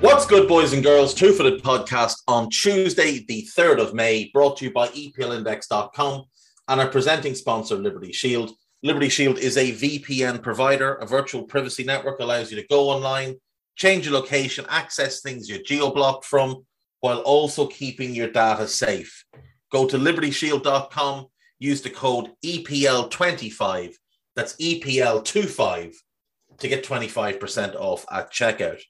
What's good, boys and girls? Two Footed Podcast on Tuesday, the 3rd of May, brought to you by EPLindex.com and our presenting sponsor, Liberty Shield. Liberty Shield is a VPN provider. A virtual privacy network allows you to go online, change your location, access things you're geo-blocked from, while also keeping your data safe. Go to libertyshield.com, use the code EPL25, that's EPL25, to get 25% off at checkout.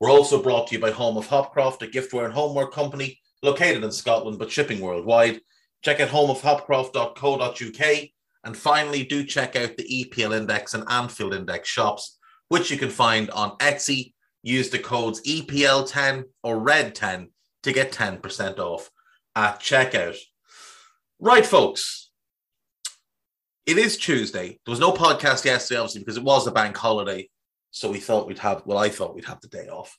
We're also brought to you by Home of Hopcroft, a giftware and homeware company located in Scotland but shipping worldwide. Check out homeofhopcroft.co.uk. And finally, do check out the EPL Index and Anfield Index shops, which you can find on Etsy. Use the codes EPL10 or RED10 to get 10% off at checkout. Right, folks. It is Tuesday. There was no podcast yesterday, obviously, because it was a bank holiday. So I thought we'd have the day off.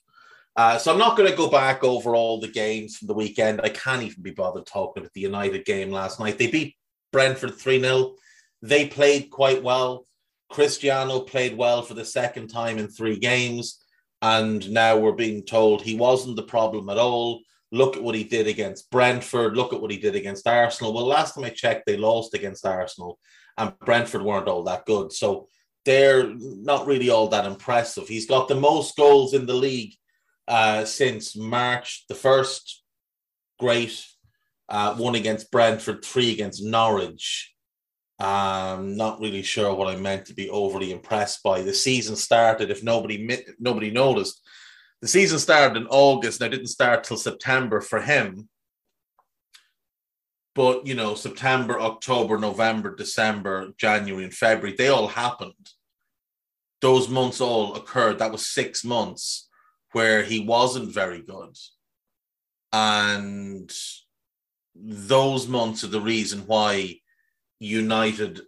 So I'm not going to go back over all the games from the weekend. I can't even be bothered talking about the United game last night. They beat Brentford 3-0. They played quite well. Cristiano played well for the second time in three games. And now we're being told he wasn't the problem at all. Look at what he did against Brentford. Look at what he did against Arsenal. Well, last time I checked, they lost against Arsenal. And Brentford weren't all that good. So they're not really all that impressive. He's got the most goals in the league since March the 1st. Great. One against Brentford, three against Norwich. Not really sure what I meant to be overly impressed by. The season started, if nobody noticed. The season started in August, and it didn't start till September for him. But, you know, September, October, November, December, January and February, they all happened. Those months all occurred. That was 6 months where he wasn't very good. And those months are the reason why United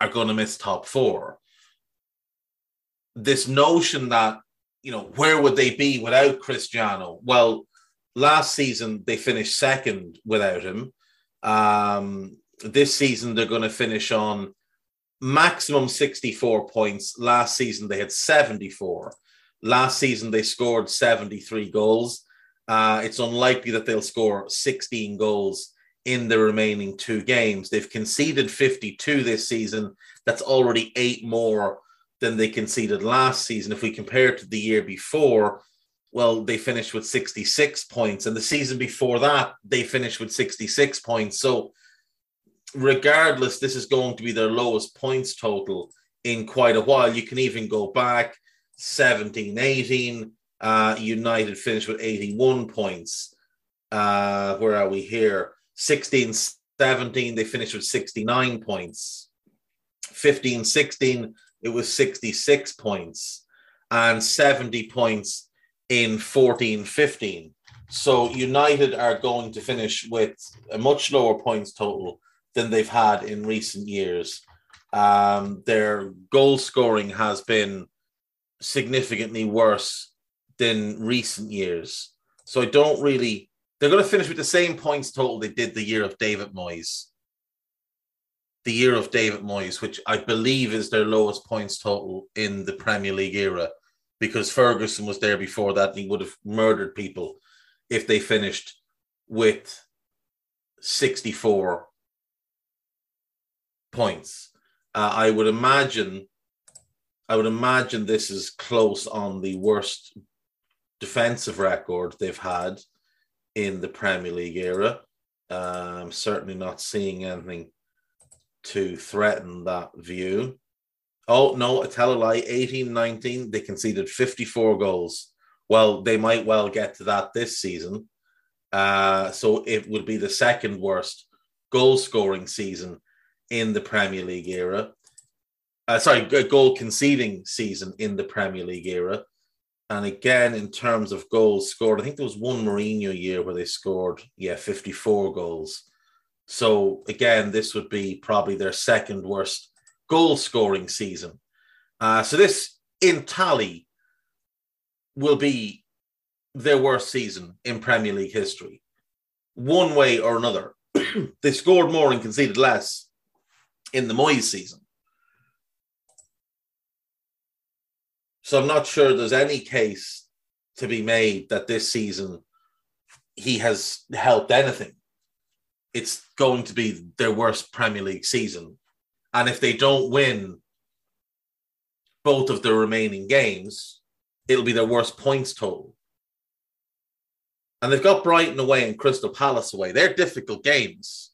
are going to miss top four. This notion that, you know, where would they be without Cristiano? Well, last season, they finished second without him. This season, they're going to finish on maximum 64 points. Last season, they had 74. Last season, they scored 73 goals. It's unlikely that they'll score 16 goals in the remaining two games. They've conceded 52 this season. That's already 8 more than they conceded last season. If we compare it to the year before, well, they finished with 66 points. And the season before that, they finished with 66 points. So regardless, this is going to be their lowest points total in quite a while. You can even go back 17-18. United finished with 81 points. Where are we here? 16-17, they finished with 69 points. 15-16, it was 66 points. And 70 points in 14-15. So United are going to finish with a much lower points total than they've had in recent years. Their goal scoring has been significantly worse than recent years. So I don't really... They're going to finish with the same points total they did the year of David Moyes. The year of David Moyes, which I believe is their lowest points total in the Premier League era, because Ferguson was there before that and he would have murdered people if they finished with 64 points. I would imagine this is close on the worst defensive record they've had in the Premier League era. I'm certainly not seeing anything to threaten that view. Oh, no, I tell a lie, 18-19, they conceded 54 goals. Well, they might well get to that this season. So it would be the second worst goal-scoring season in the Premier League era. Goal-conceding season in the Premier League era. And again, in terms of goals scored, I think there was one Mourinho year where they scored, 54 goals. So again, this would be probably their second worst goal-scoring season. So this, in tally, will be their worst season in Premier League history, one way or another. They scored more and conceded less in the Moyes season. So I'm not sure there's any case to be made that this season he has helped anything. It's going to be their worst Premier League season. And if they don't win both of the remaining games, it'll be their worst points total. And they've got Brighton away and Crystal Palace away. They're difficult games.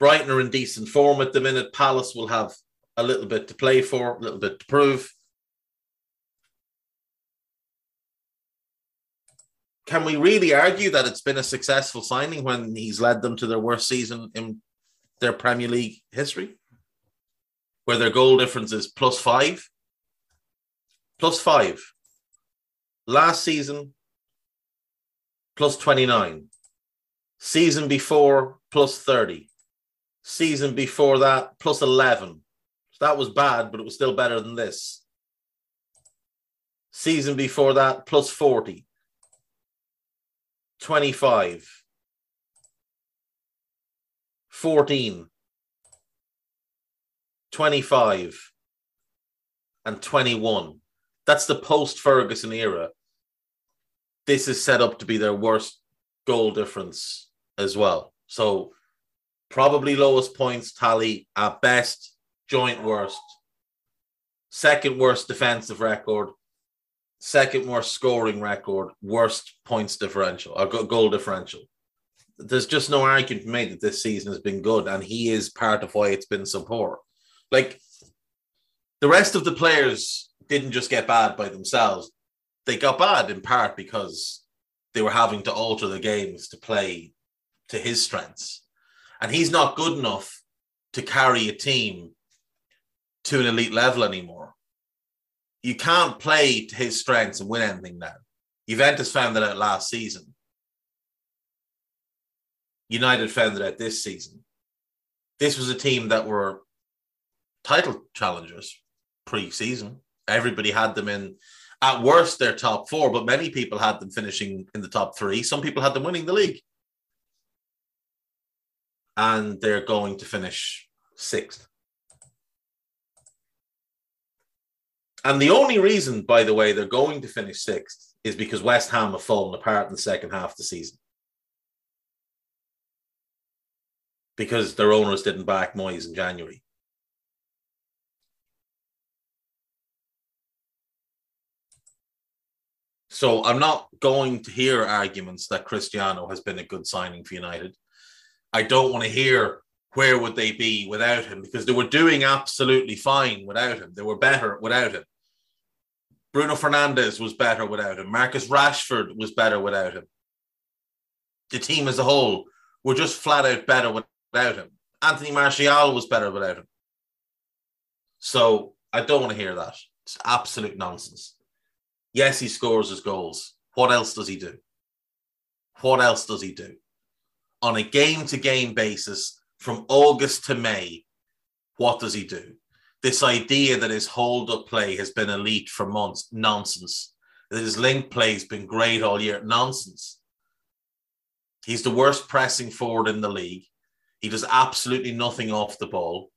Brighton are in decent form at the minute. Palace will have a little bit to play for, a little bit to prove. Can we really argue that it's been a successful signing when he's led them to their worst season in their Premier League history, where their goal difference is +5. +5. Last season, +29. Season before, +30. Season before that, +11. So that was bad, but it was still better than this. Season before that, +40. 25. 14, 25, and 21. That's the post-Ferguson era. This is set up to be their worst goal difference as well. So probably lowest points tally at best, joint worst, second worst defensive record, second worst scoring record, worst points differential, or goal differential. There's just no argument made that this season has been good, and he is part of why it's been so poor. Like, the rest of the players didn't just get bad by themselves. They got bad in part because they were having to alter the games to play to his strengths. And he's not good enough to carry a team to an elite level anymore. You can't play to his strengths and win anything now. Juventus found that out last season. United found it out this season. This was a team that were title challengers pre-season. Everybody had them in, at worst, their top four, but many people had them finishing in the top three. Some people had them winning the league. And they're going to finish 6th. And the only reason, by the way, they're going to finish 6th is because West Ham have fallen apart in the second half of the season, because their owners didn't back Moyes in January. So I'm not going to hear arguments that Cristiano has been a good signing for United. I don't want to hear where would they be without him, because they were doing absolutely fine without him. They were better without him. Bruno Fernandes was better without him. Marcus Rashford was better without him. The team as a whole were just flat out better without him. Anthony Martial was better without him. So I don't want to hear that. It's absolute nonsense. Yes, he scores his goals. What else does he do? What else does he do? On a game-to-game basis, from August to May, what does he do? This idea that his hold-up play has been elite for months, nonsense. That his link play has been great all year, nonsense. He's the worst pressing forward in the league. He does absolutely nothing off the ball.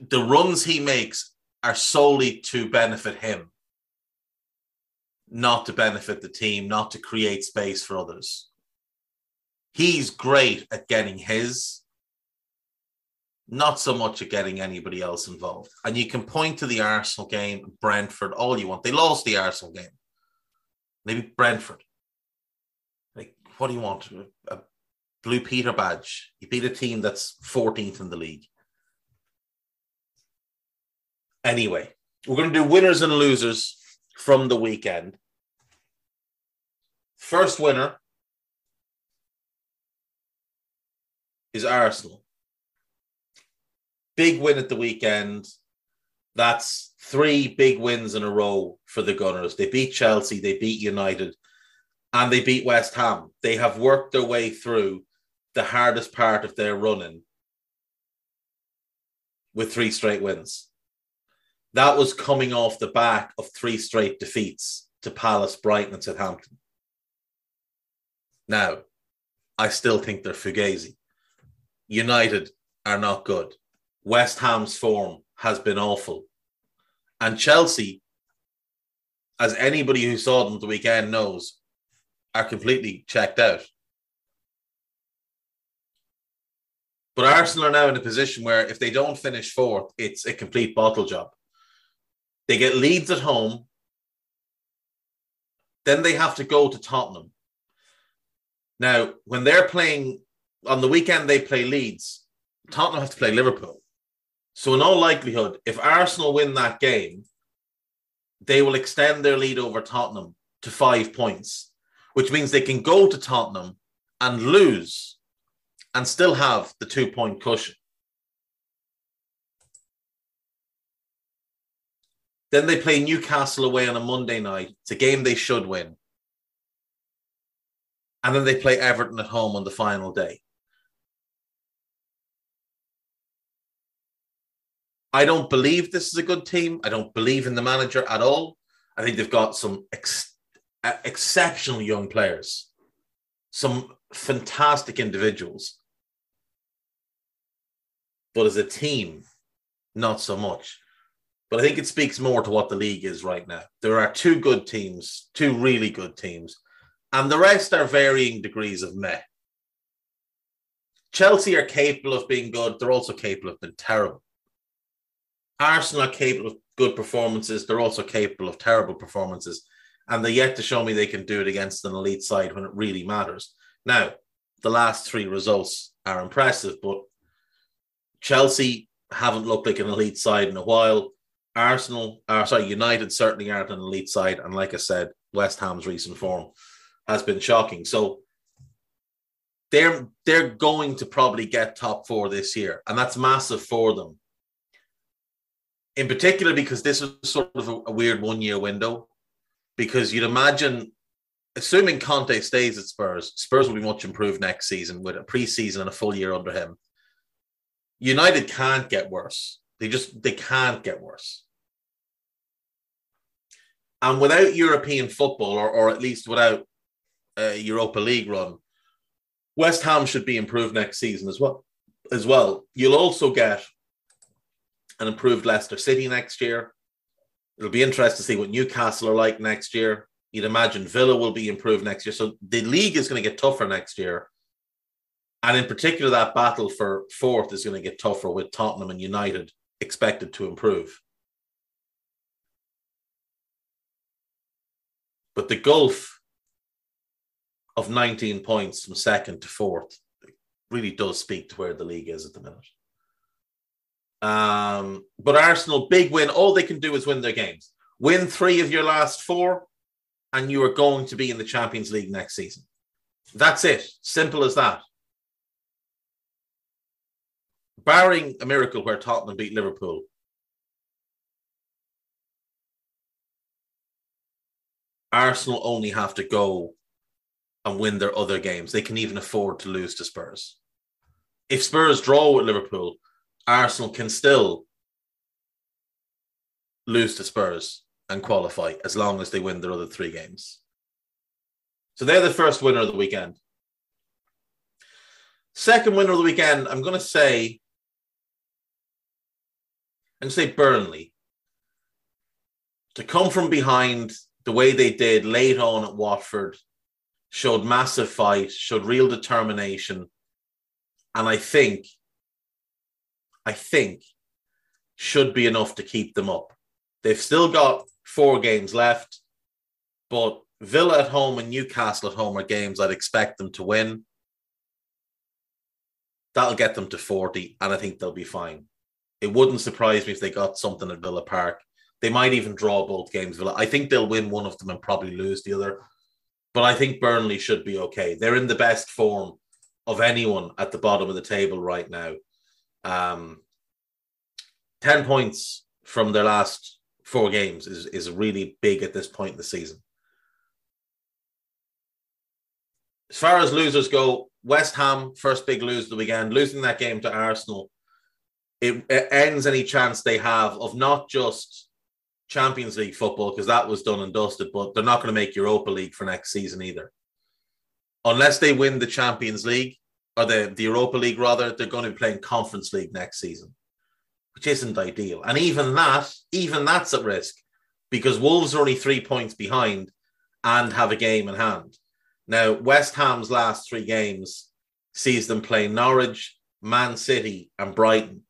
The runs he makes are solely to benefit him, not to benefit the team, not to create space for others. He's great at getting his. not so much at getting anybody else involved. And you can point to the Arsenal game, Brentford, all you want. They lost the Arsenal game. Maybe Brentford. Like, what do you want? A Blue Peter badge. You beat a team that's 14th in the league. Anyway, we're going to do winners and losers from the weekend. First winner is Arsenal. Big win at the weekend. That's three big wins in a row for the Gunners. They beat Chelsea, they beat United, and they beat West Ham. They have worked their way through the hardest part of their running with three straight wins. That was coming off the back of three straight defeats to Palace, Brighton, and Southampton. Now, I still think they're fugazi. United are not good. West Ham's form has been awful. And Chelsea, as anybody who saw them the weekend knows, are completely checked out. But Arsenal are now in a position where if they don't finish fourth, it's a complete bottle job. They get Leeds at home. Then they have to go to Tottenham. Now, when they're playing, on the weekend they play Leeds, Tottenham have to play Liverpool. So in all likelihood, if Arsenal win that game, they will extend their lead over Tottenham to 5 points, which means they can go to Tottenham and lose and still have the 2-point cushion. Then they play Newcastle away on a Monday night. It's a game they should win. And then they play Everton at home on the final day. I don't believe this is a good team. I don't believe in the manager at all. I think they've got some exceptional young players, some fantastic individuals. But as a team, not so much. But I think it speaks more to what the league is right now. There are two good teams, two really good teams, and the rest are varying degrees of meh. Chelsea are capable of being good. They're also capable of being terrible. Arsenal are capable of good performances. They're also capable of terrible performances. And they're yet to show me they can do it against an elite side when it really matters. Now, the last three results are impressive, but Chelsea haven't looked like an elite side in a while. United certainly aren't an elite side. And like I said, West Ham's recent form has been shocking. So they're going to probably get top four this year. And that's massive for them. In particular, because this is sort of a weird one-year window, because you'd imagine, assuming Conte stays at Spurs, Spurs will be much improved next season with a pre-season and a full year under him. United can't get worse. They can't get worse. And without European football, or at least without a Europa League run, West Ham should be improved next season as well. You'll also get an improved Leicester City next year. It'll be interesting to see what Newcastle are like next year. You'd imagine Villa will be improved next year. So the league is going to get tougher next year. And in particular, that battle for fourth is going to get tougher with Tottenham and United expected to improve. But the gulf of 19 points from second to fourth really does speak to where the league is at the minute. But Arsenal, big win. All they can do is win their games. Win 3 of your last 4 and you are going to be in the Champions League next season. That's it. Simple as that. Barring a miracle where Tottenham beat Liverpool, Arsenal only have to go and win their other games. They can even afford to lose to Spurs. If Spurs draw with Liverpool, Arsenal can still lose to Spurs and qualify as long as they win their other 3 games. So they're the first winner of the weekend. Second winner of the weekend, I'm going to say Burnley. To come from behind the way they did late on at Watford, showed massive fight, showed real determination. And I think I think, should be enough to keep them up. They've still got 4 games left, but Villa at home and Newcastle at home are games I'd expect them to win. That'll get them to 40, and I think they'll be fine. It wouldn't surprise me if they got something at Villa Park. They might even draw both games, Villa. I think they'll win one of them and probably lose the other. But I think Burnley should be okay. They're in the best form of anyone at the bottom of the table right now. 10 points from their last 4 games is really big at this point in the season. As far as losers go, West Ham, first big lose of the weekend, losing that game to Arsenal. It ends any chance they have of not just Champions League football, because that was done and dusted, but they're not going to make Europa League for next season either. Unless they win the Champions League, or the Europa League rather, they're going to be playing Conference League next season, which isn't ideal. And even that's at risk, because Wolves are only 3 points behind and have a game in hand. Now, West Ham's last 3 games sees them play Norwich, Man City, and Brighton.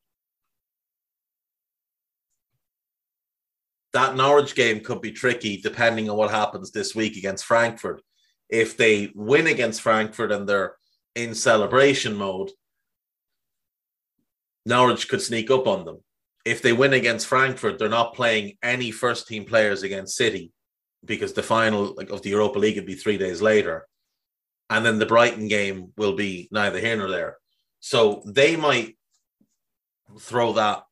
That Norwich game could be tricky depending on what happens this week against Frankfurt. If they win against Frankfurt and they're in celebration mode, Norwich could sneak up on them. If they win against Frankfurt, they're not playing any first-team players against City, because the final of the Europa League would be 3 days later. And then the Brighton game will be neither here nor there. So they might throw that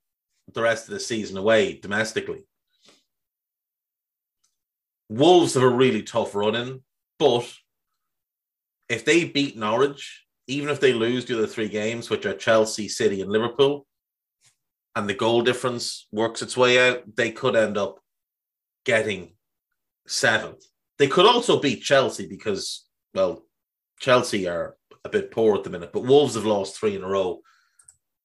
the rest of the season away domestically. Wolves have a really tough run-in, but if they beat Norwich, even if they lose the other 3 games, which are Chelsea, City, and Liverpool, and the goal difference works its way out, they could end up getting 7th. They could also beat Chelsea because, well, Chelsea are a bit poor at the minute, but Wolves have lost 3 in a row.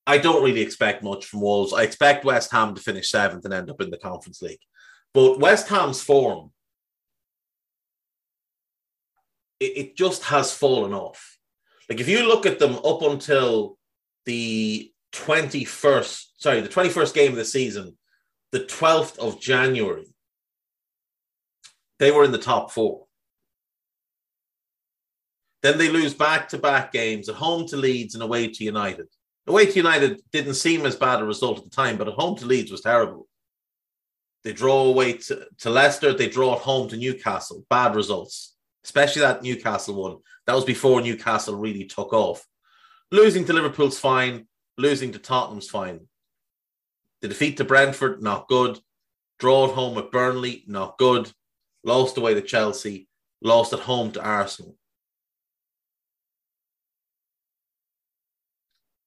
I don't really expect much from Wolves. I expect West Ham to finish 7th and end up in the Conference League. But West Ham's form, it just has fallen off. Like, if you look at them up until the 21st game of the season, the 12th of January, they were in the top 4. Then they lose back-to-back games at home to Leeds and away to United. Away to United didn't seem as bad a result at the time, but at home to Leeds was terrible. They draw away to Leicester. They draw at home to Newcastle. Bad results, especially that Newcastle one. That was before Newcastle really took off. Losing to Liverpool's fine. Losing to Tottenham's fine. The defeat to Brentford, not good. Draw at home at Burnley, not good. Lost away to Chelsea. Lost at home to Arsenal.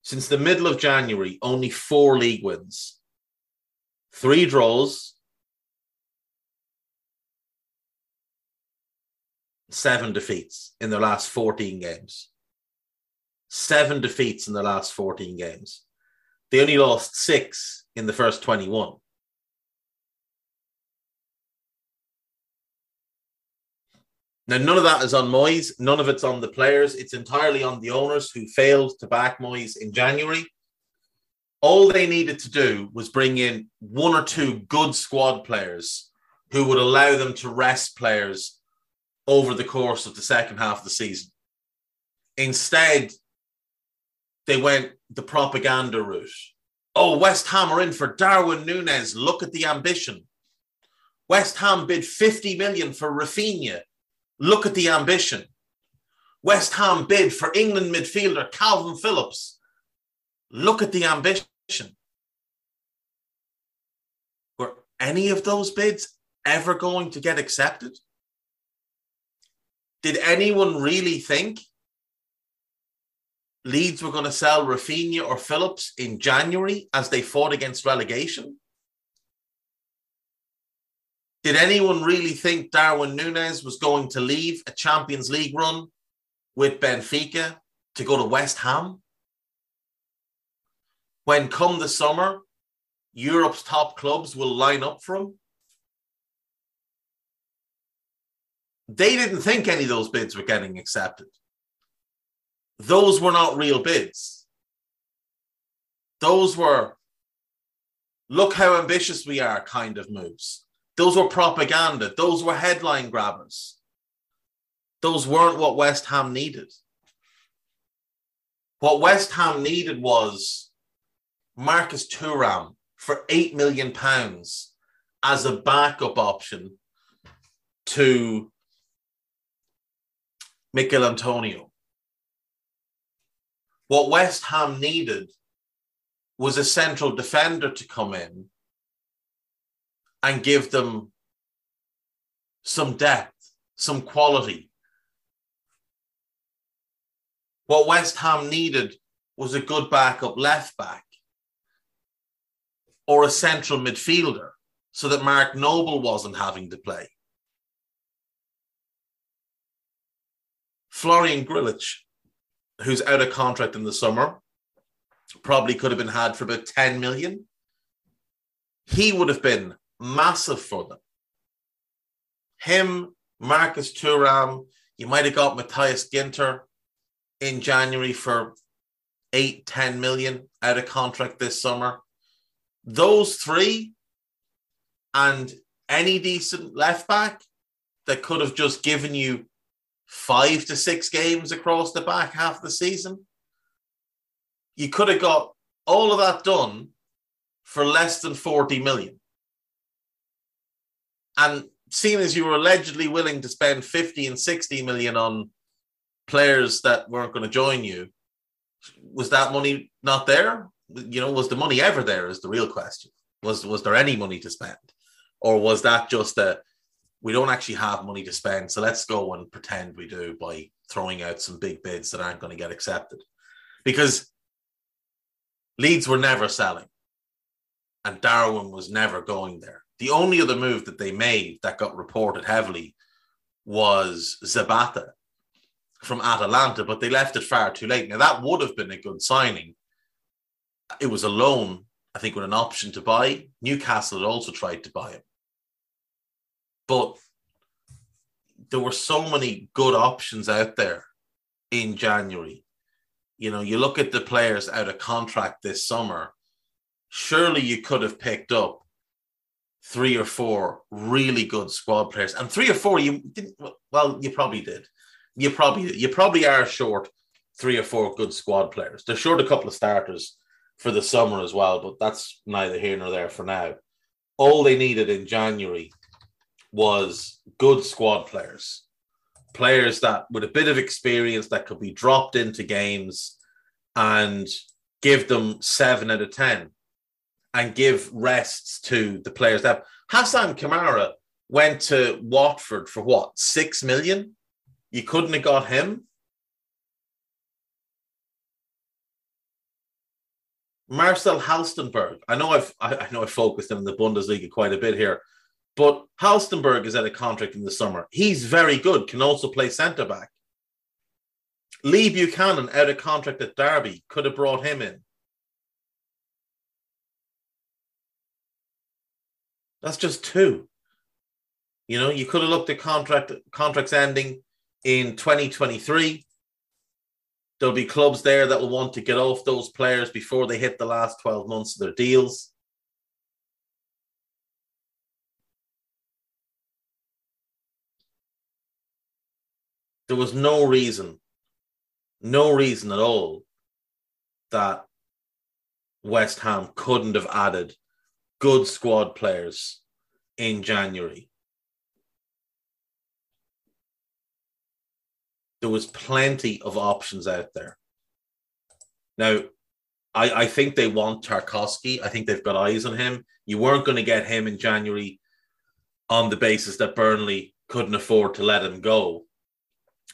Since the middle of January, only 4 league wins. 3 draws. 7 defeats in their last 14 games. 7 defeats in their last 14 games. They only lost 6 in the first 21. Now, none of that is on Moyes. None of it's on the players. It's entirely on the owners who failed to back Moyes in January. All they needed to do was bring in 1 or 2 good squad players who would allow them to rest players over the course of the second half of the season. Instead, they went the propaganda route. Oh, West Ham are in for Darwin Núñez. Look at the ambition. West Ham bid 50 million for Rafinha. Look at the ambition. West Ham bid for England midfielder Calvin Phillips. Look at the ambition. Were any of those bids ever going to get accepted? Did anyone really think Leeds were going to sell Rafinha or Phillips in January as they fought against relegation? Did anyone really think Darwin Núñez was going to leave a Champions League run with Benfica to go to West Ham? When come the summer, Europe's top clubs will line up for him? They didn't think any of those bids were getting accepted. Those were not real bids. Those were, look how ambitious we are kind of moves. Those were propaganda. Those were headline grabbers. Those weren't what West Ham needed. What West Ham needed was Marcus Thuram for £8 million as a backup option to Mikel Antonio. What West Ham needed was a central defender to come in and give them some depth, some quality. What West Ham needed was a good backup left back or a central midfielder so that Mark Noble wasn't having to play. Florian Grillitsch, who's out of contract in the summer, probably could have been had for about 10 million. He would have been massive for them. Him, Marcus Thuram, you might have got Matthias Ginter in January for 8, 10 million out of contract this summer. Those three and any decent left back that could have just given you 5 to 6 games across the back half of the season. You could have got all of that done for less than 40 million. And seeing as you were allegedly willing to spend 50 and 60 million on players that weren't going to join you, was that money not there? You know, was the money ever there is the real question. Was there any money to spend? Or was that just a, we don't actually have money to spend, so let's go and pretend we do by throwing out some big bids that aren't going to get accepted? Because Leeds were never selling, and Darwin was never going there. The only other move that they made that got reported heavily was Zapata from Atalanta, but they left it far too late. Now, that would have been a good signing. It was a loan, I think, with an option to buy. Newcastle had also tried to buy him. But there were so many good options out there in January. You know, you look at the players out of contract this summer, surely you could have picked up 3 or 4 really good squad players. And 3 or 4, you didn't, well, you probably did. You probably are short 3 or 4 good squad players. They're short a couple of starters for the summer as well, but that's neither here nor there for now. All they needed in January was good squad players. Players that with a bit of experience that could be dropped into games and give them 7 out of 10 and give rests to the players that Hassan Kamara went to Watford for what, 6 million? You couldn't have got him. Marcel Halstenberg. I know I've focused on the Bundesliga quite a bit here. But Halstenberg is out of contract in the summer. He's very good, can also play centre-back. Lee Buchanan, out of contract at Derby, could have brought him in. That's just 2. You know, you could have looked at contracts ending in 2023. There'll be clubs there that will want to get off those players before they hit the last 12 months of their deals. There was no reason at all that West Ham couldn't have added good squad players in January. There was plenty of options out there. Now, I think they want Tarkowski. I think they've got eyes on him. You weren't going to get him in January on the basis that Burnley couldn't afford to let him go.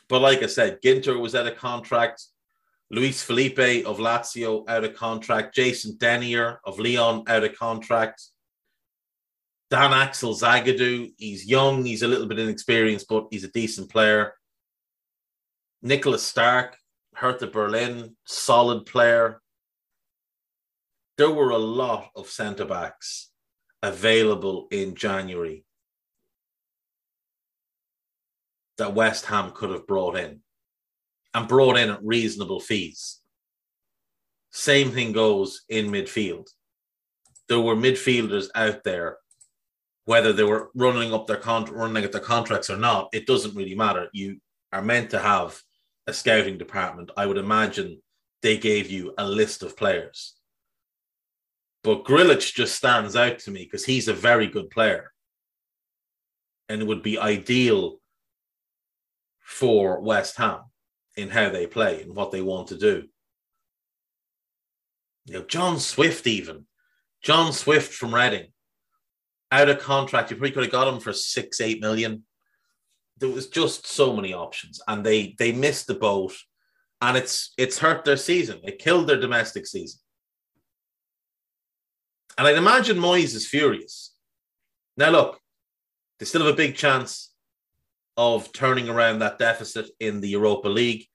But like I said, Ginter was out of contract. Luis Felipe of Lazio out of contract. Jason Denier of Lyon out of contract. Dan Axel Zagadou, he's young, he's a little bit inexperienced, but he's a decent player. Nicholas Stark, Hertha Berlin, solid player. There were a lot of centre-backs available in January that West Ham could have brought in, and brought in at reasonable fees. Same thing goes in midfield. There were midfielders out there, whether they were running at their contracts or not, it doesn't really matter. You are meant to have a scouting department. I would imagine they gave you a list of players. But Grealish just stands out to me because he's a very good player. And it would be ideal for West Ham in how they play and what they want to do. You know, John Swift from Reading, out of contract. You probably could have got him for 6-8 million. There was just so many options, and they missed the boat, and it's hurt their season. It killed their domestic season. And I'd imagine Moyes is furious. Now look, they still have a big chance of turning around that deficit in the Europa League,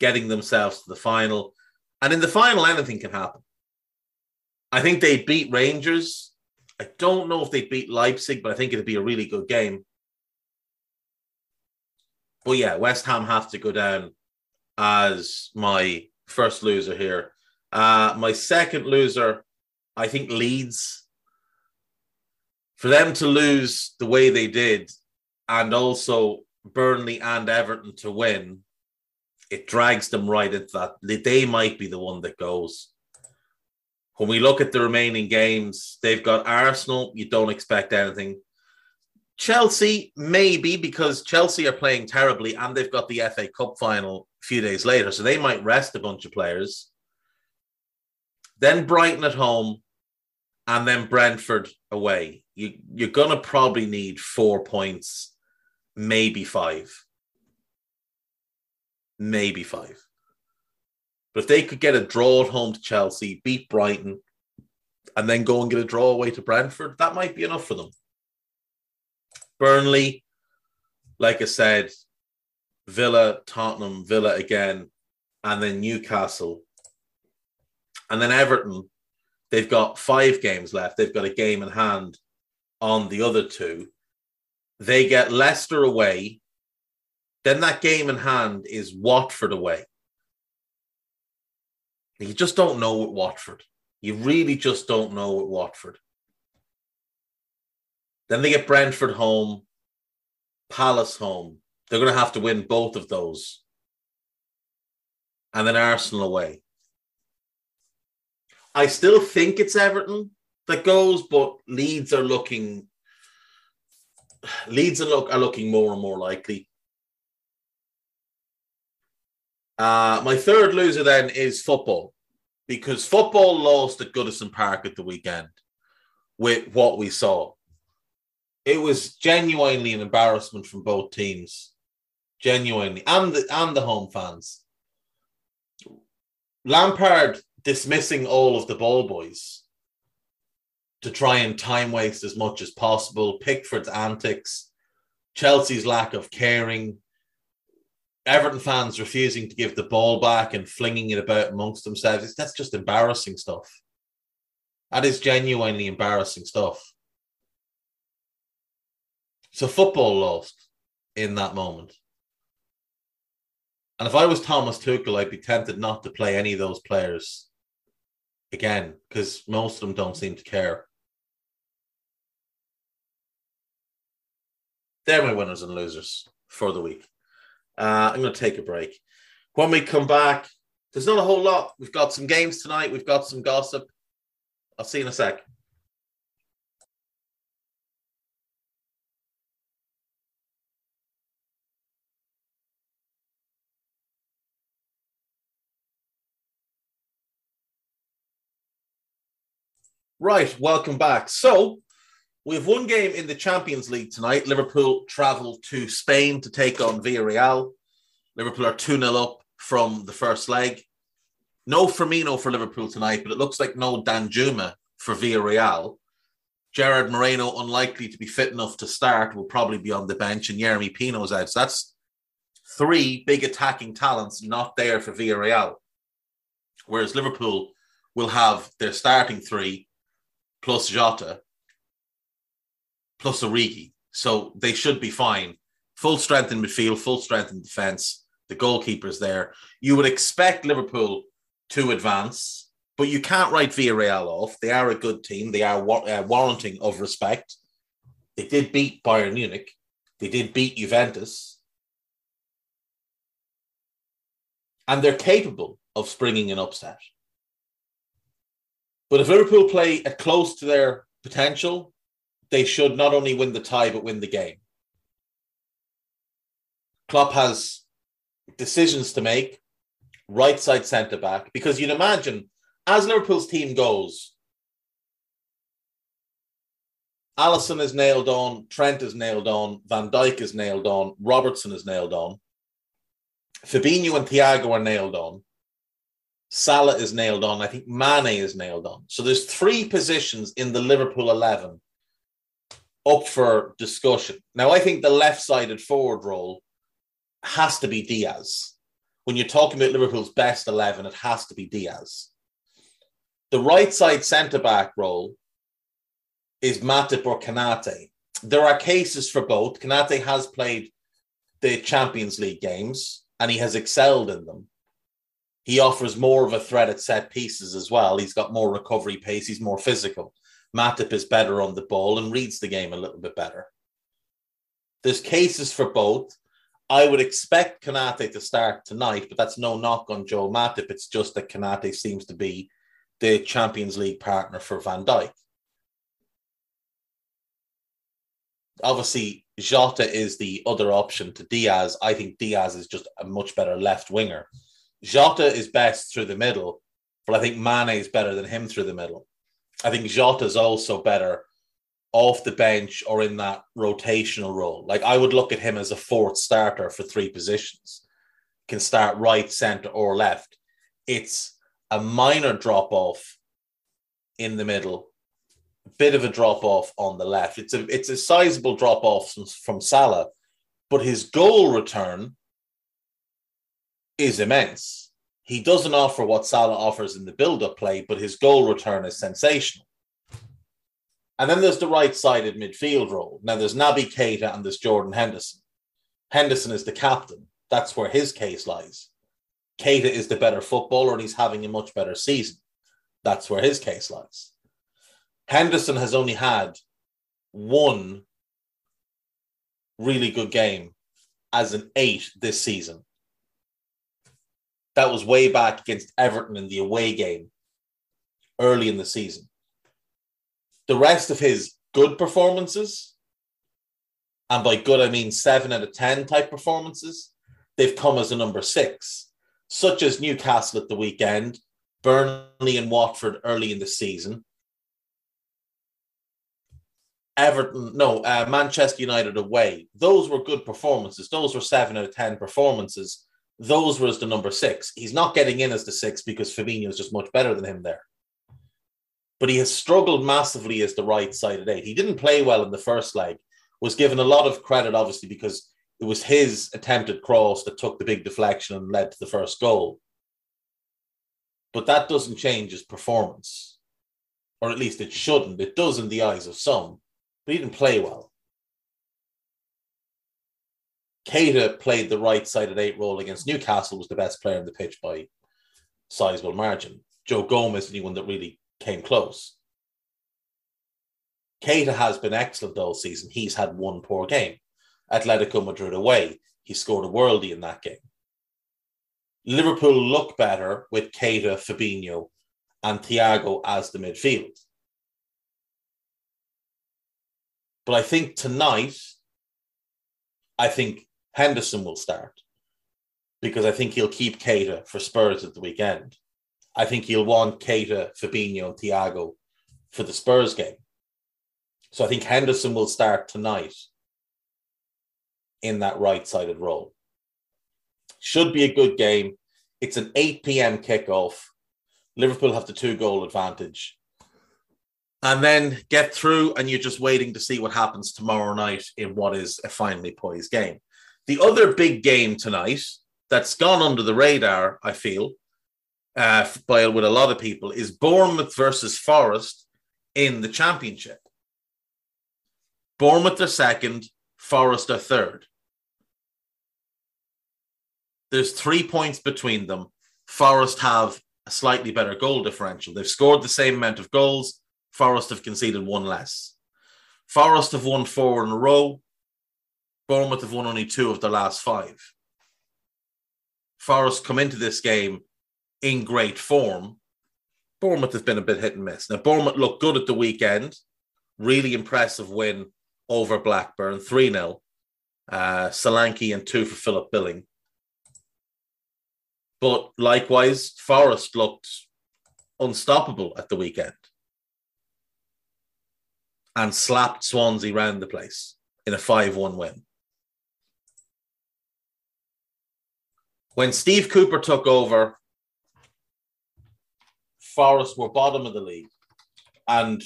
getting themselves to the final. And in the final, anything can happen. I think they beat Rangers. I don't know if they beat Leipzig, but I think it'd be a really good game. But yeah, West Ham have to go down as my first loser here. My second loser, I think Leeds. For them to lose the way they did, and also Burnley and Everton to win, it drags them right into that. They might be the one that goes. When we look at the remaining games, they've got Arsenal. You don't expect anything. Chelsea, maybe, because Chelsea are playing terribly and they've got the FA Cup final a few days later, so they might rest a bunch of players. Then Brighton at home, and then Brentford away. You're going to probably need 4 points, maybe five. Maybe five. But if they could get a draw at home to Chelsea, beat Brighton, and then go and get a draw away to Brentford, that might be enough for them. Burnley, like I said, Villa, Tottenham, Villa again, and then Newcastle. And then Everton, they've got 5 games left. They've got a game in hand on the other two. They get Leicester away. Then that game in hand is Watford away. You just don't know at Watford. You really just don't know at Watford. Then they get Brentford home, Palace home. They're going to have to win both of those. And then Arsenal away. I still think it's Everton that goes, but Leeds are looking more and more likely. My third loser then is football, because football lost at Goodison Park at the weekend with what we saw. It was genuinely an embarrassment from both teams, genuinely, and the home fans. Lampard dismissing all of the ball boys to try and time waste as much as possible, Pickford's antics, Chelsea's lack of caring, Everton fans refusing to give the ball back and flinging it about amongst themselves. That's just embarrassing stuff. That is genuinely embarrassing stuff. So football lost in that moment. And if I was Thomas Tuchel, I'd be tempted not to play any of those players again, because most of them don't seem to care. They're my winners and losers for the week. I'm going to take a break. When we come back, there's not a whole lot. We've got some games tonight. We've got some gossip. I'll see you in a sec. Right, welcome back. So, we have one game in the Champions League tonight. Liverpool travel to Spain to take on Villarreal. Liverpool are 2-0 up from the first leg. No Firmino for Liverpool tonight, but it looks like no Danjuma for Villarreal. Gerard Moreno, unlikely to be fit enough to start, will probably be on the bench, and Jeremy Pino's out. So that's 3 big attacking talents not there for Villarreal. Whereas Liverpool will have their starting 3, plus Jota, plus Origi. So they should be fine. Full strength in midfield, full strength in defence. The goalkeeper's there. You would expect Liverpool to advance. But you can't write Villarreal off. They are a good team. They are warranting of respect. They did beat Bayern Munich. They did beat Juventus. And they're capable of springing an upset. But if Liverpool play at close to their potential, they should not only win the tie, but win the game. Klopp has decisions to make, right side centre-back, because you'd imagine, as Liverpool's team goes, Alisson is nailed on, Trent is nailed on, Van Dijk is nailed on, Robertson is nailed on, Fabinho and Thiago are nailed on, Salah is nailed on, I think Mane is nailed on. So there's three positions in the Liverpool 11 up for discussion. Now, I think the left-sided forward role has to be Diaz. When you're talking about Liverpool's best 11, it has to be Diaz. The right-side centre-back role is Matip or Kanate. There are cases for both. Kanate has played the Champions League games, and he has excelled in them. He offers more of a threat at set pieces as well. He's got more recovery pace. He's more physical. Matip is better on the ball and reads the game a little bit better. There's cases for both. I would expect Kanate to start tonight, but that's no knock on Joe Matip. It's just that Kanate seems to be the Champions League partner for Van Dijk. Obviously, Jota is the other option to Diaz. I think Diaz is just a much better left winger. Jota is best through the middle, but I think Mane is better than him through the middle. I think Jota is also better off the bench or in that rotational role. Like, I would look at him as a fourth starter for three positions. Can start right, centre or left. It's a minor drop-off in the middle, a bit of a drop-off on the left. It's a sizable drop-off from Salah, but his goal return is immense. He doesn't offer what Salah offers in the build-up play, but his goal return is sensational. And then there's the right-sided midfield role. Now, there's Naby Keita and there's Jordan Henderson. Henderson is the captain. That's where his case lies. Keita is the better footballer and he's having a much better season. That's where his case lies. Henderson has only had one really good game as an 8 this season. That was way back against Everton in the away game early in the season. The rest of his good performances, and by good I mean 7 out of 10 type performances, they've come as a number 6, such as Newcastle at the weekend, Burnley and Watford early in the season, Manchester United away. Those were good performances. Those were 7 out of 10 performances. Those was the number 6. He's not getting in as the 6 because Fabinho is just much better than him there. But he has struggled massively as the right-sided 8. He didn't play well in the first leg. Was given a lot of credit, obviously, because it was his attempted cross that took the big deflection and led to the first goal. But that doesn't change his performance. Or at least it shouldn't. It does in the eyes of some. But he didn't play well. Keita played the right-sided 8 role against Newcastle, was the best player on the pitch by sizable margin. Joe Gomez is the one that really came close. Keita has been excellent all season. He's had one poor game. Atletico Madrid away. He scored a worldie in that game. Liverpool look better with Keita, Fabinho and Thiago as the midfield. But I think tonight, I think Henderson will start because I think he'll keep Keita for Spurs at the weekend. I think he'll want Keita, Fabinho and Thiago for the Spurs game. So I think Henderson will start tonight in that right-sided role. Should be a good game. It's an 8 p.m. kickoff. Liverpool have the 2-goal advantage. And then get through and you're just waiting to see what happens tomorrow night in what is a finely poised game. The other big game tonight that's gone under the radar, I feel, with a lot of people, is Bournemouth versus Forest in the Championship. Bournemouth are second, Forest are third. There's 3 points between them. Forest have a slightly better goal differential. They've scored the same amount of goals. Forest have conceded one less. Forest have won 4 in a row. Bournemouth have won only 2 of their last 5. Forest come into this game in great form. Bournemouth have been a bit hit and miss. Now, Bournemouth looked good at the weekend. Really impressive win over Blackburn, 3-0. Solanke and 2 for Philip Billing. But likewise, Forest looked unstoppable at the weekend and slapped Swansea round the place in a 5-1 win. When Steve Cooper took over, Forest were bottom of the league and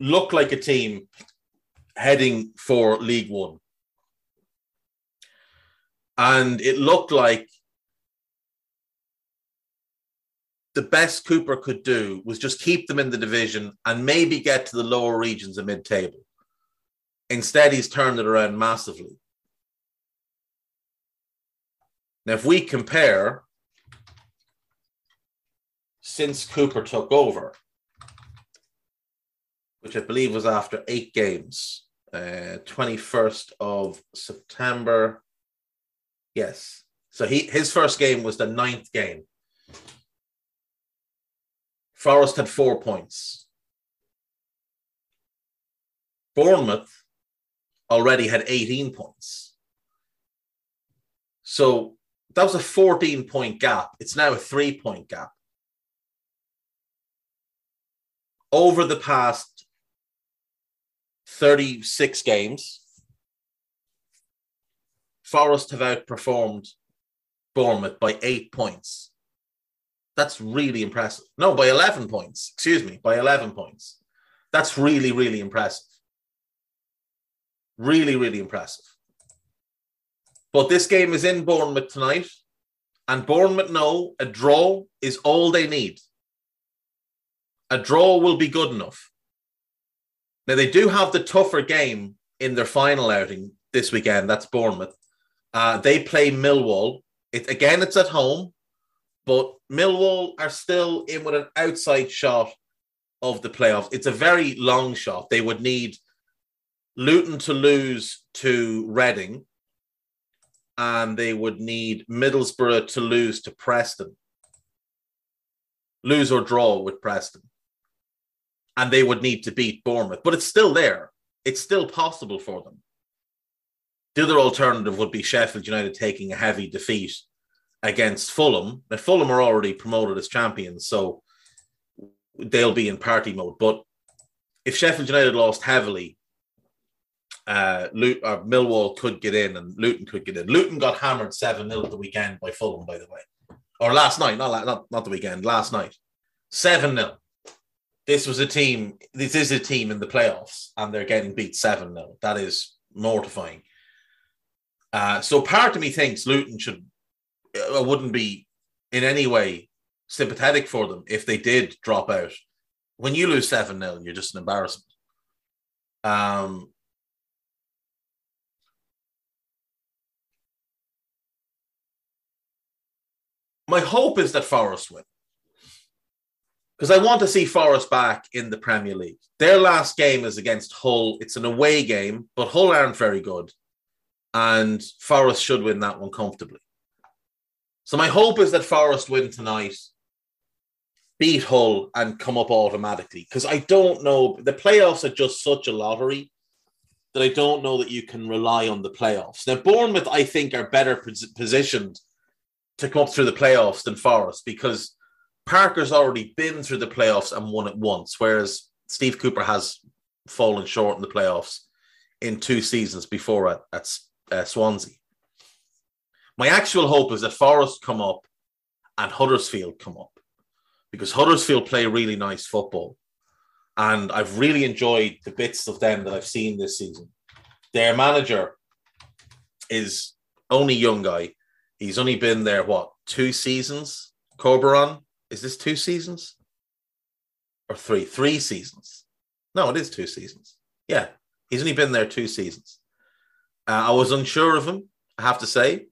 looked like a team heading for League One. And it looked like the best Cooper could do was just keep them in the division and maybe get to the lower regions of mid-table. Instead, he's turned it around massively. Now, if we compare since Cooper took over, which I believe was after 8 games, 21st of September. Yes. So his first game was the 9th game. Forest had 4 points. Bournemouth already had 18 points. So that was a 14-point gap. It's now a 3-point gap. Over the past 36 games, Forest have outperformed Bournemouth by 8 points. That's really impressive. No, by 11 points. Excuse me, by 11 points. That's really, really impressive. Really, really impressive. But this game is in Bournemouth tonight, and Bournemouth know a draw is all they need. A draw will be good enough. Now, they do have the tougher game in their final outing this weekend. That's Bournemouth. They play Millwall. It's at home, but Millwall are still in with an outside shot of the playoffs. It's a very long shot. They would need Luton to lose to Reading, and they would need Middlesbrough to lose to Preston. Lose or draw with Preston. And they would need to beat Bournemouth. But it's still there. It's still possible for them. The other alternative would be Sheffield United taking a heavy defeat against Fulham. Now, Fulham are already promoted as champions, so they'll be in party mode. But if Sheffield United lost heavily, Millwall could get in and Luton could get in. Luton got hammered 7-0 at the weekend by Fulham, by the way. Or last night, not the weekend, last night. 7-0. This is a team in the playoffs, and they're getting beat 7-0. That is mortifying. So part of me thinks Luton wouldn't be in any way sympathetic for them if they did drop out. When you lose 7-0, you're just an embarrassment. My hope is that Forest win, because I want to see Forest back in the Premier League. Their last game is against Hull. It's an away game, but Hull aren't very good, and Forest should win that one comfortably. So my hope is that Forest win tonight, beat Hull, and come up automatically, because I don't know. The playoffs are just such a lottery that I don't know that you can rely on the playoffs. Now, Bournemouth, I think, are better positioned to come up through the playoffs than Forest, because Parker's already been through the playoffs and won it once, whereas Steve Cooper has fallen short in the playoffs in 2 seasons before at Swansea. My actual hope is that Forest come up and Huddersfield come up, because Huddersfield play really nice football, and I've really enjoyed the bits of them that I've seen this season. Their manager is only young guy. He's only been there, 2 seasons? Corberon? Is this 2 seasons? Or 3? 3 seasons. No, it is 2 seasons. Yeah, he's only been there 2 seasons. I was unsure of him, I have to say.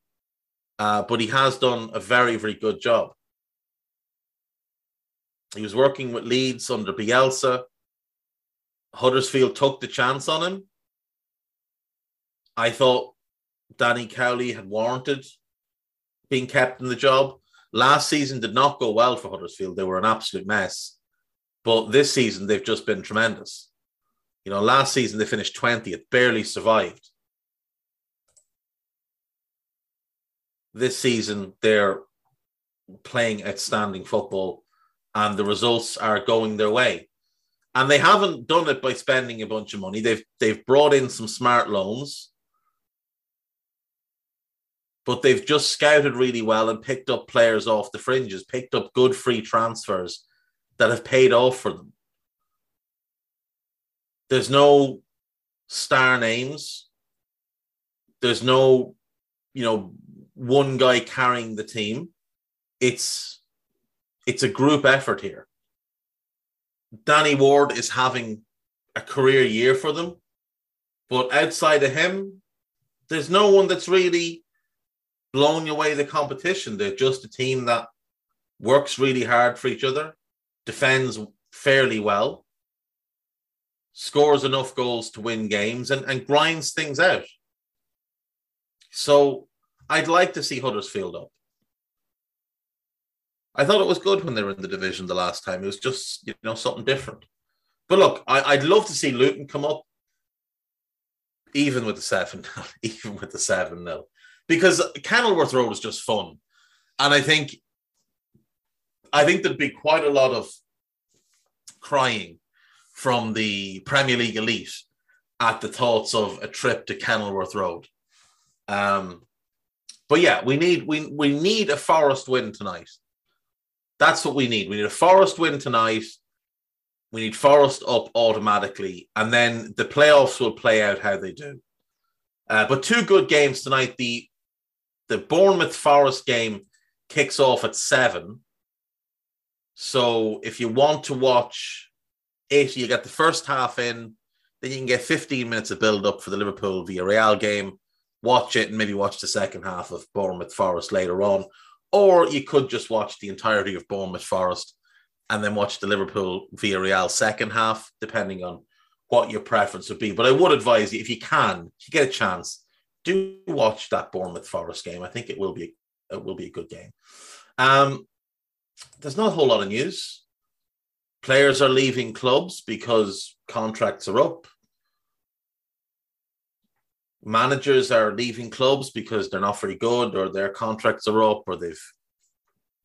But he has done a very, very good job. He was working with Leeds under Bielsa. Huddersfield took the chance on him. I thought Danny Cowley had warranted being kept in the job. Last season did not go well for Huddersfield. They were an absolute mess. But this season, they've just been tremendous. You know, last season, they finished 20th, barely survived. This season, they're playing outstanding football and the results are going their way. And they haven't done it by spending a bunch of money. They've brought in some smart loans. But they've just scouted really well and picked up players off the fringes, picked up good free transfers that have paid off for them. There's no star names. There's no, one guy carrying the team. It's a group effort here. Danny Ward is having a career year for them. But outside of him, there's no one that's really blown away the competition. They're just a team that works really hard for each other, defends fairly well, scores enough goals to win games, and grinds things out. So I'd like to see Huddersfield up. I thought it was good when they were in the division the last time. It was just, something different. But look, I'd love to see Luton come up, even with the 7-0, because Kenilworth Road is just fun. And I think there'd be quite a lot of crying from the Premier League elite at the thoughts of a trip to Kenilworth Road. But yeah, we need a Forest win tonight. That's what we need. We need a Forest win tonight. We need Forest up automatically. And then the playoffs will play out how they do. But two good games tonight. The Bournemouth Forest game kicks off at 7. So if you want to watch it, you get the first half in. Then you can get 15 minutes of build-up for the Liverpool Villarreal game. Watch it and maybe watch the second half of Bournemouth Forest later on. Or you could just watch the entirety of Bournemouth Forest and then watch the Liverpool Villarreal second half, depending on what your preference would be. But I would advise you, if you get a chance, do watch that Bournemouth Forest game. I think it will be a good game. There's not a whole lot of news. Players are leaving clubs because contracts are up. Managers are leaving clubs because they're not very good, or their contracts are up, or they've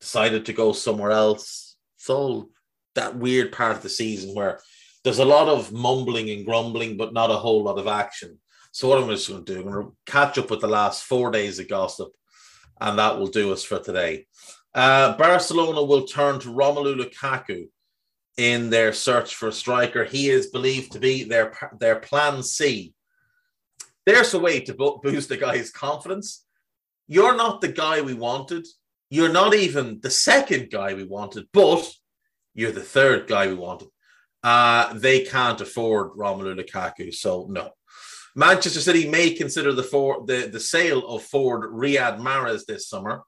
decided to go somewhere else. It's all that weird part of the season where there's a lot of mumbling and grumbling, but not a whole lot of action. So what I'm just going to do, I'm going to catch up with the last 4 days of gossip, and that will do us for today. Barcelona will turn to Romelu Lukaku in their search for a striker. He is believed to be their plan C. There's a way to boost a guy's confidence. You're not the guy we wanted. You're not even the second guy we wanted, but you're the third guy we wanted. They can't afford Romelu Lukaku, so no. Manchester City may consider the sale of forward Riyad Mahrez this summer.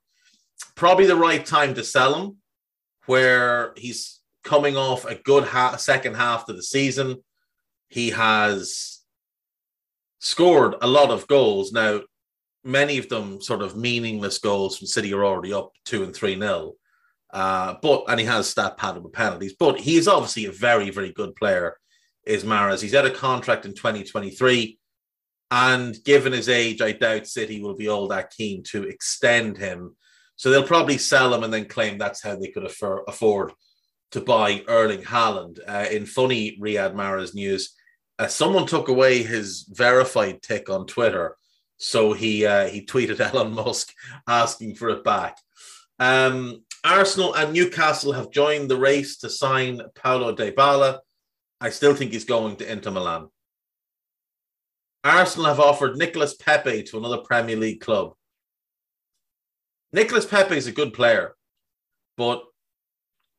Probably the right time to sell him, where he's coming off a good second half of the season. He has scored a lot of goals. Now, many of them sort of meaningless goals from City are already up 2-3-0. And he has stat padded with penalties. But he is obviously a very, very good player, is Mahrez. He's out of contract in 2023. And given his age, I doubt City will be all that keen to extend him. So they'll probably sell him and then claim that's how they could afford to buy Erling Haaland. In funny Riyad Mahrez news, someone took away his verified tick on Twitter. So he tweeted Elon Musk asking for it back. Arsenal and Newcastle have joined the race to sign Paulo Dybala. I still think he's going to Inter Milan. Arsenal have offered Nicolas Pepe to another Premier League club. Nicolas Pepe is a good player, but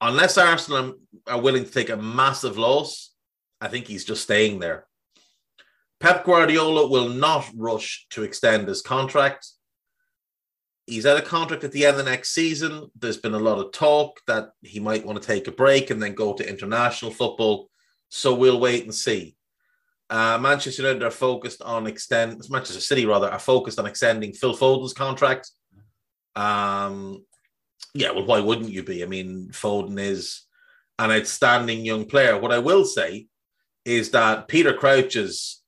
unless Arsenal are willing to take a massive loss, I think he's just staying there. Pep Guardiola will not rush to extend his contract. He's out of contract at the end of the next season. There's been a lot of talk that he might want to take a break and then go to international football. So we'll wait and see. Manchester United are focused on Manchester City rather are focused on extending Phil Foden's contract. Yeah, well, why wouldn't you be? I mean, Foden is an outstanding young player. What I will say is that Peter Crouch's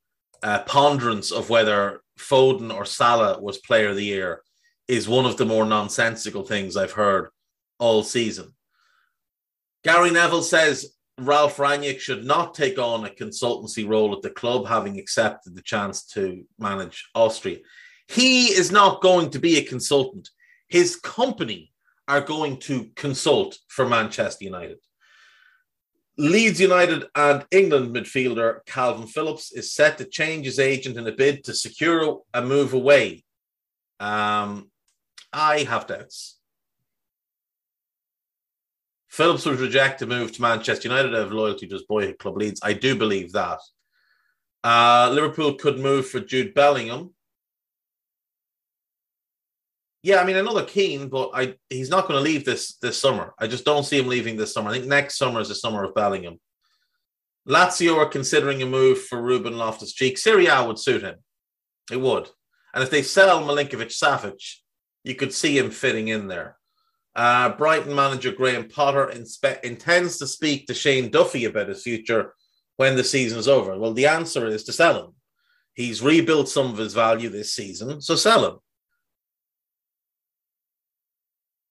ponderance of whether Foden or Salah was player of the year is one of the more nonsensical things I've heard all season. Gary Neville says Ralph Rangnick should not take on a consultancy role at the club, having accepted the chance to manage Austria. He is not going to be a consultant. His company are going to consult for Manchester United. Leeds United and England midfielder Calvin Phillips is set to change his agent in a bid to secure a move away. I have doubts. Phillips would reject a move to Manchester United out of loyalty to his boyhood club Leeds. I do believe that. Liverpool could move for Jude Bellingham. Yeah, I mean, another Keane, but he's not going to leave this summer. I just don't see him leaving this summer. I think next summer is the summer of Bellingham. Lazio are considering a move for Ruben Loftus-Cheek. Serie A would suit him. It would. And if they sell Milinkovic-Savic, you could see him fitting in there. Brighton manager Graham Potter intends to speak to Shane Duffy about his future when the season is over. Well, the answer is to sell him. He's rebuilt some of his value this season, so sell him.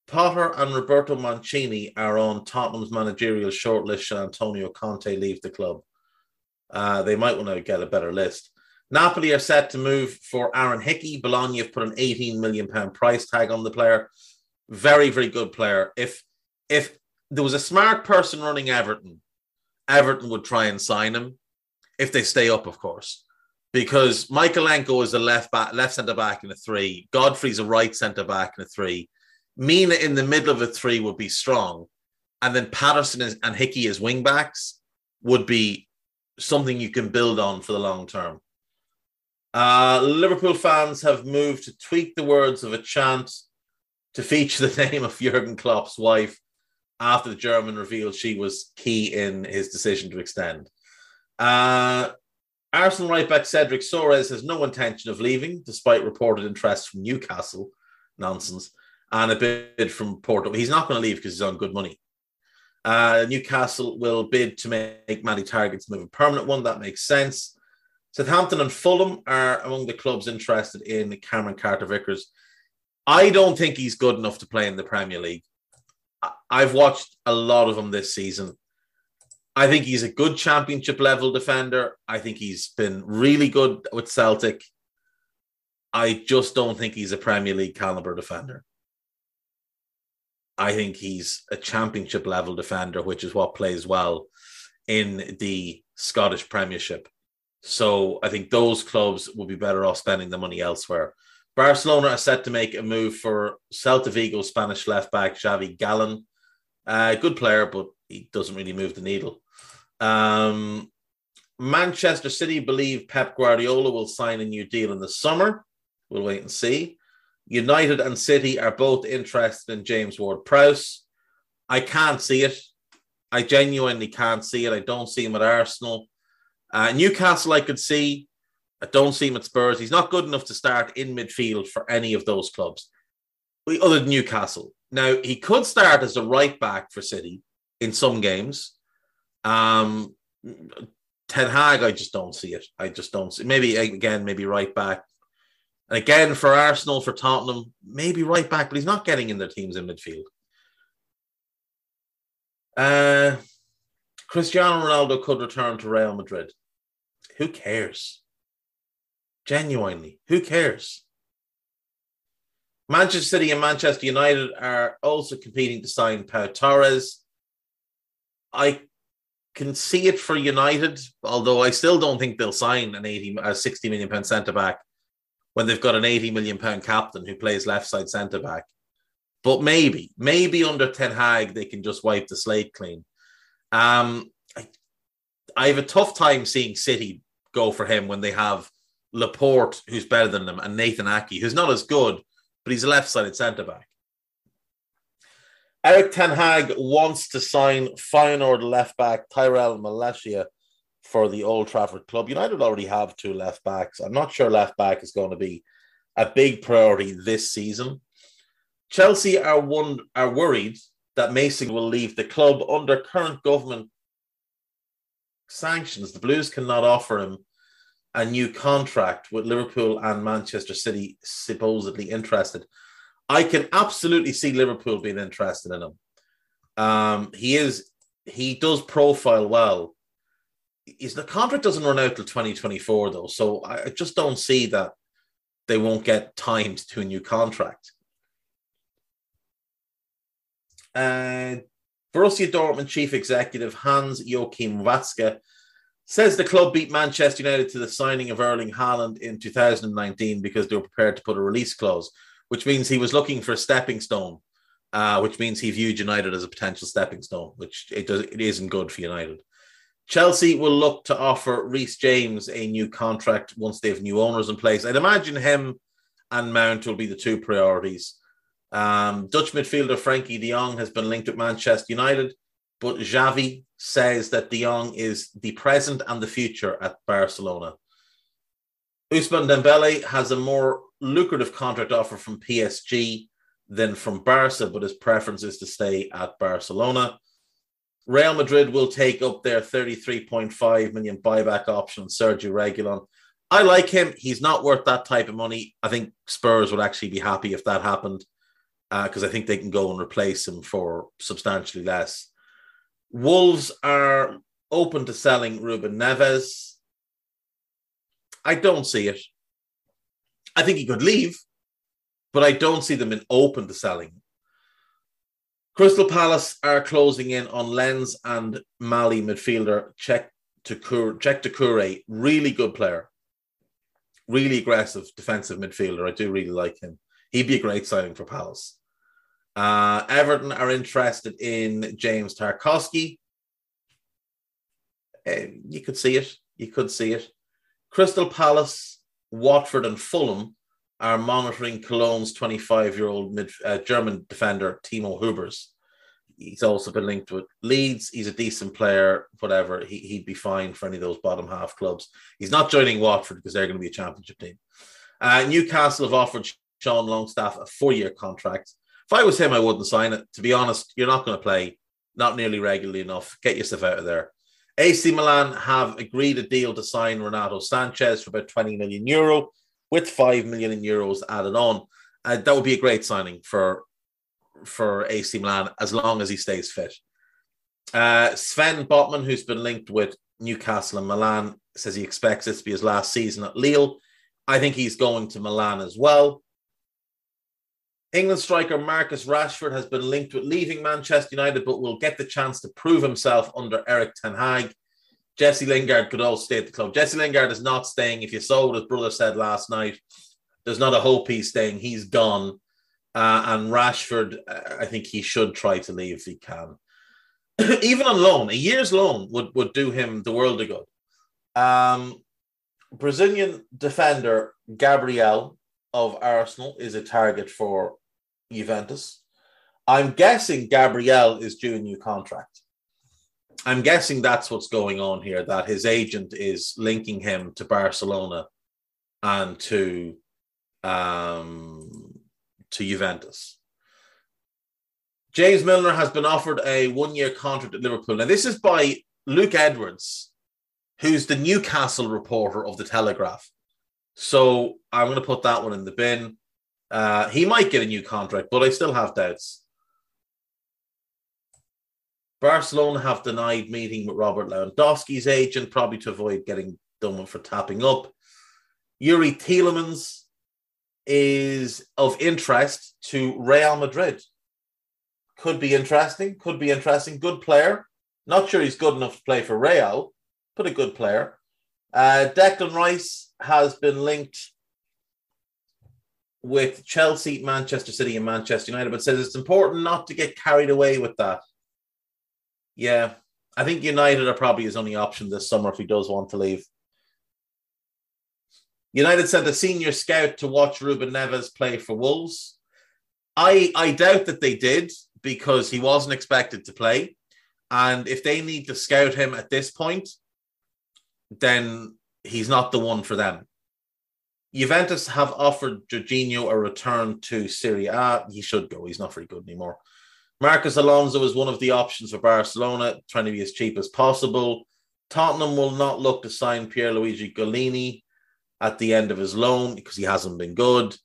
Potter and Roberto Mancini are on Tottenham's managerial shortlist should Antonio Conte leave the club. They might want to get a better list. Napoli are set to move for Aaron Hickey. Bologna have put an £18 million price tag on the player. Very, very good player. If there was a smart person running Everton, Everton would try and sign him, if they stay up, of course, because Mykolenko is a left centre-back in a three. Godfrey's a right centre-back in a three. Mina in the middle of a three would be strong. And then Patterson and Hickey as wing-backs would be something you can build on for the long term. Liverpool fans have moved to tweak the words of a chant to feature the name of Jurgen Klopp's wife after the German revealed she was key in his decision to extend. Arsenal right-back Cedric Soares has no intention of leaving, despite reported interest from Newcastle. Nonsense. And a bid from Porto. He's not going to leave because he's on good money. Newcastle will bid to make Matty Target's move a permanent one. That makes sense. Southampton and Fulham are among the clubs interested in Cameron Carter-Vickers. I don't think he's good enough to play in the Premier League. I've watched a lot of him this season. I think he's a good championship-level defender. I think he's been really good with Celtic. I just don't think he's a Premier League caliber defender. I think he's a championship-level defender, which is what plays well in the Scottish Premiership. So I think those clubs will be better off spending the money elsewhere. Barcelona are set to make a move for Celta Vigo Spanish left-back Xavi Gallen. Good player, but he doesn't really move the needle. Manchester City believe Pep Guardiola will sign a new deal in the summer. We'll wait and see. United and City are both interested in James Ward-Prowse. I can't see it. I genuinely can't see it. I don't see him at Arsenal. Newcastle I could see. I don't see him at Spurs. He's not good enough to start in midfield for any of those clubs, other than Newcastle. Now, he could start as a right-back for City in some games. Ten Hag, I just don't see it. I just don't see it. Maybe right-back. And again, for Arsenal, for Tottenham, maybe right back, but he's not getting in their teams in midfield. Cristiano Ronaldo could return to Real Madrid. Who cares? Genuinely, who cares? Manchester City and Manchester United are also competing to sign Pau Torres. I can see it for United, although I still don't think they'll sign a £60 million centre-back when they've got an £80 million captain who plays left-side centre-back. But maybe under Ten Hag, they can just wipe the slate clean. I have a tough time seeing City go for him when they have Laporte, who's better than them, and Nathan Ake, who's not as good, but he's a left-sided centre-back. Eric Ten Hag wants to sign Feyenoord left-back Tyrell Malacia for the Old Trafford club. United already have two left-backs. I'm not sure left-back is going to be a big priority this season. Chelsea are worried that Mason will leave the club under current government sanctions. The Blues cannot offer him a new contract, with Liverpool and Manchester City supposedly interested. I can absolutely see Liverpool being interested in him. He does profile well. The contract doesn't run out till 2024 though, so I just don't see that they won't get timed to a new contract. Borussia Dortmund chief executive Hans-Joachim Watzke says the club beat Manchester United to the signing of Erling Haaland in 2019 because they were prepared to put a release clause, which means he was looking for a stepping stone, which means he viewed United as a potential stepping stone, which it isn't good for United. Chelsea will look to offer Reece James a new contract once they have new owners in place. I'd imagine him and Mount will be the two priorities. Dutch midfielder Frenkie de Jong has been linked with Manchester United, but Xavi says that de Jong is the present and the future at Barcelona. Ousmane Dembele has a more lucrative contract offer from PSG than from Barca, but his preference is to stay at Barcelona. Real Madrid will take up their $33.5 million buyback option, Sergio Reguilon. I like him. He's not worth that type of money. I think Spurs would actually be happy if that happened, because I think they can go and replace him for substantially less. Wolves are open to selling Ruben Neves. I don't see it. I think he could leave, but I don't see them in open to selling. Crystal Palace are closing in on Lens and Mali midfielder Cheick Doucouré. Really good player. Really aggressive defensive midfielder. I do really like him. He'd be a great signing for Palace. Everton are interested in James Tarkowski. You could see it. Crystal Palace, Watford and Fulham are monitoring Cologne's 25-year-old German defender Timo Hübers. He's also been linked with Leeds. He's a decent player, whatever. He'd be fine for any of those bottom half clubs. He's not joining Watford because they're going to be a championship team. Newcastle have offered Sean Longstaff a 4-year contract. If I was him, I wouldn't sign it. To be honest, you're not going to play, not nearly regularly enough. Get yourself out of there. AC Milan have agreed a deal to sign Renato Sanchez for about €20 million, with €5 million added on. That would be a great signing for AC Milan, as long as he stays fit. Sven Botman, who's been linked with Newcastle and Milan, says he expects this to be his last season at Lille. I think he's going to Milan as well. England striker Marcus Rashford has been linked with leaving Manchester United, but will get the chance to prove himself under Eric Ten Hag. Jesse Lingard could also stay at the club. Jesse Lingard is not staying. If you saw what his brother said last night, there's not a hope he's staying. He's gone. And Rashford, I think he should try to leave if he can. Even on loan, a year's loan would do him the world of good. Brazilian defender Gabriel of Arsenal is a target for Juventus. I'm guessing Gabriel is due a new contract. I'm guessing that's what's going on here, that his agent is linking him to Barcelona and to Juventus. James Milner has been offered a 1-year contract at Liverpool. Now, this is by Luke Edwards, who's the Newcastle reporter of The Telegraph. So I'm going to put that one in the bin. He might get a new contract, but I still have doubts. Barcelona have denied meeting with Robert Lewandowski's agent, probably to avoid getting done for tapping up. Yuri Tielemans is of interest to Real Madrid. Could be interesting. Good player. Not sure he's good enough to play for Real, but a good player. Declan Rice has been linked with Chelsea, Manchester City and Manchester United, but says it's important not to get carried away with that. Yeah, I think United are probably his only option this summer if he does want to leave. United sent a senior scout to watch Ruben Neves play for Wolves. I doubt that they did, because he wasn't expected to play. And if they need to scout him at this point, then he's not the one for them. Juventus have offered Jorginho a return to Serie A. He should go. He's not very good anymore. Marcos Alonso is one of the options for Barcelona, trying to be as cheap as possible. Tottenham will not look to sign Pierluigi Golini at the end of his loan because he hasn't been good.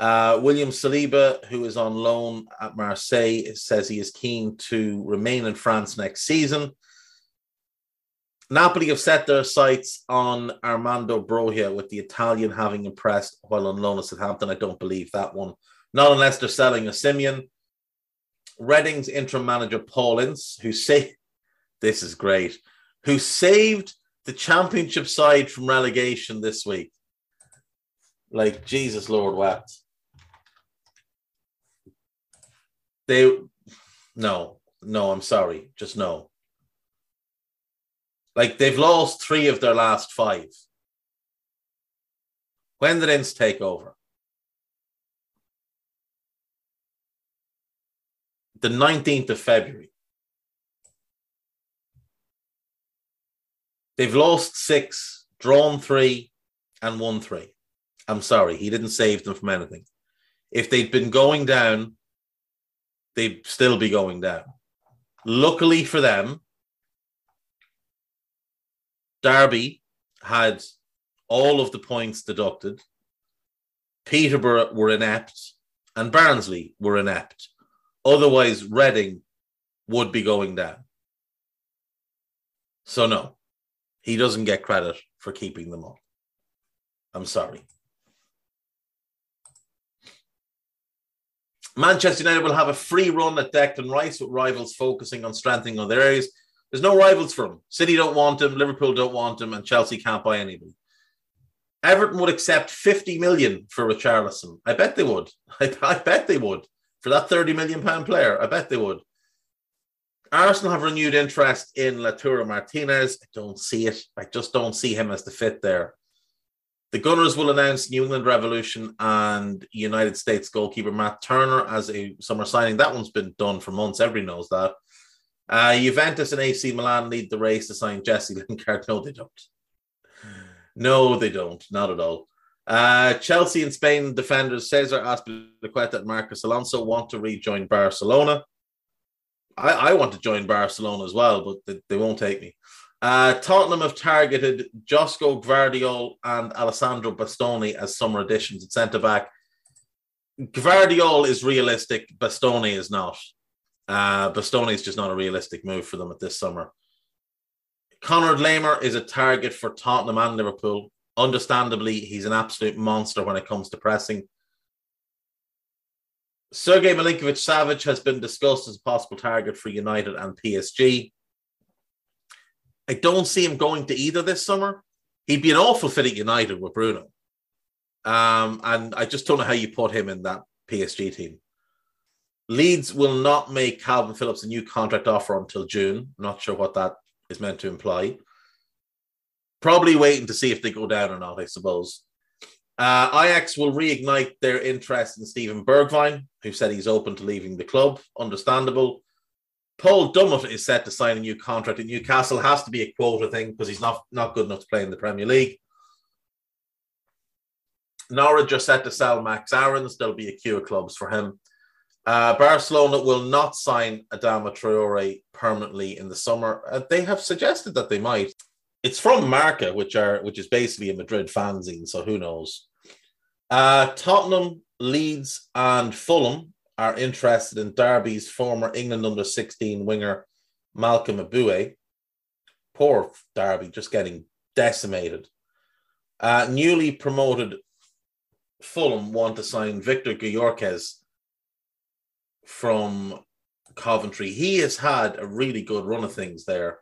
William Saliba, who is on loan at Marseille, says he is keen to remain in France next season. Napoli have set their sights on Armando Broja, with the Italian having impressed while on loan at Southampton. I don't believe that one. Not unless they're selling a Simeon. Reading's interim manager, Paul Ince, who saved the championship side from relegation this week. Like, Jesus, Lord, wept. I'm sorry. Just no. Like, they've lost 3 of their last 5. When did Ince take over? The 19th of February. They've lost 6, drawn 3, and won 3. I'm sorry, he didn't save them from anything. If they'd been going down, they'd still be going down. Luckily for them, Derby had all of the points deducted. Peterborough were inept, and Barnsley were inept. Otherwise, Reading would be going down. So no, he doesn't get credit for keeping them up. I'm sorry. Manchester United will have a free run at Declan Rice, with rivals focusing on strengthening other areas. There's no rivals for him. City don't want him, Liverpool don't want him, and Chelsea can't buy anybody. Everton would accept 50 million for Richarlison. I bet they would. I bet they would. For that £30 million player, I bet they would. Arsenal have renewed interest in Lautaro Martinez. I don't see it. I just don't see him as the fit there. The Gunners will announce New England Revolution and United States goalkeeper Matt Turner as a summer signing. That one's been done for months. Everybody knows that. Juventus and AC Milan lead the race to sign Jesse Lingard. No, they don't. No, they don't. Not at all. Chelsea and Spain defenders Cesar Azpilicueta and Marcos Alonso want to rejoin Barcelona. I want to join Barcelona as well, but they won't take me. Tottenham have targeted Josko Gvardiol and Alessandro Bastoni as summer additions at centre-back. Gvardiol is realistic. Bastoni is not. Bastoni is just not a realistic move for them at this summer. Conrad Laimer is a target for Tottenham and Liverpool. Understandably, he's an absolute monster when it comes to pressing. Sergei Milinkovic-Savic has been discussed as a possible target for United and PSG. I don't see him going to either this summer. He'd be an awful fit at United with Bruno. And I just don't know how you put him in that PSG team. Leeds will not make Calvin Phillips a new contract offer until June. I'm not sure what that is meant to imply. Probably waiting to see if they go down or not, I suppose. Ajax will reignite their interest in Steven Bergwijn, who said he's open to leaving the club. Understandable. Paul Dummett is set to sign a new contract at Newcastle. Has to be a quota thing because he's not good enough to play in the Premier League. Norwich are set to sell Max Ahrens. There'll be a queue of clubs for him. Barcelona will not sign Adama Traore permanently in the summer. They have suggested that they might. It's from Marca, which is basically a Madrid fanzine, so who knows. Tottenham, Leeds and Fulham are interested in Derby's former England under-16 winger, Malcolm Aboué. Poor Derby, just getting decimated. Newly promoted Fulham want to sign Victor Gyökeres from Coventry. He has had a really good run of things there.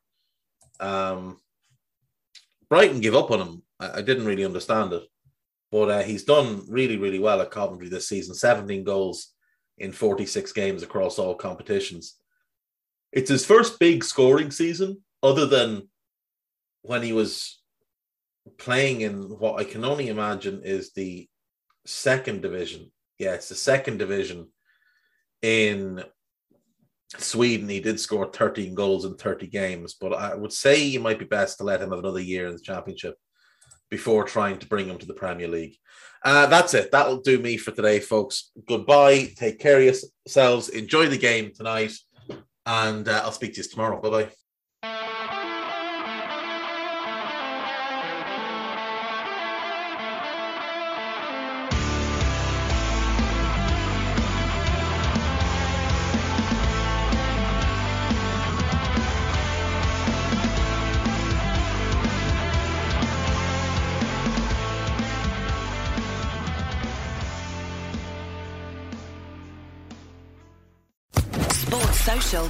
Brighton give up on him. I didn't really understand it. But he's done really, really well at Coventry this season. 17 goals in 46 games across all competitions. It's his first big scoring season, other than when he was playing in what I can only imagine is the second division. Yeah, it's the second division in Sweden, he did score 13 goals in 30 games, but I would say you might be best to let him have another year in the Championship before trying to bring him to the Premier League. That's it. That'll do me for today, folks. Goodbye. Take care of yourselves. Enjoy the game tonight, and I'll speak to you tomorrow. Bye-bye.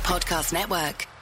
Podcast Network.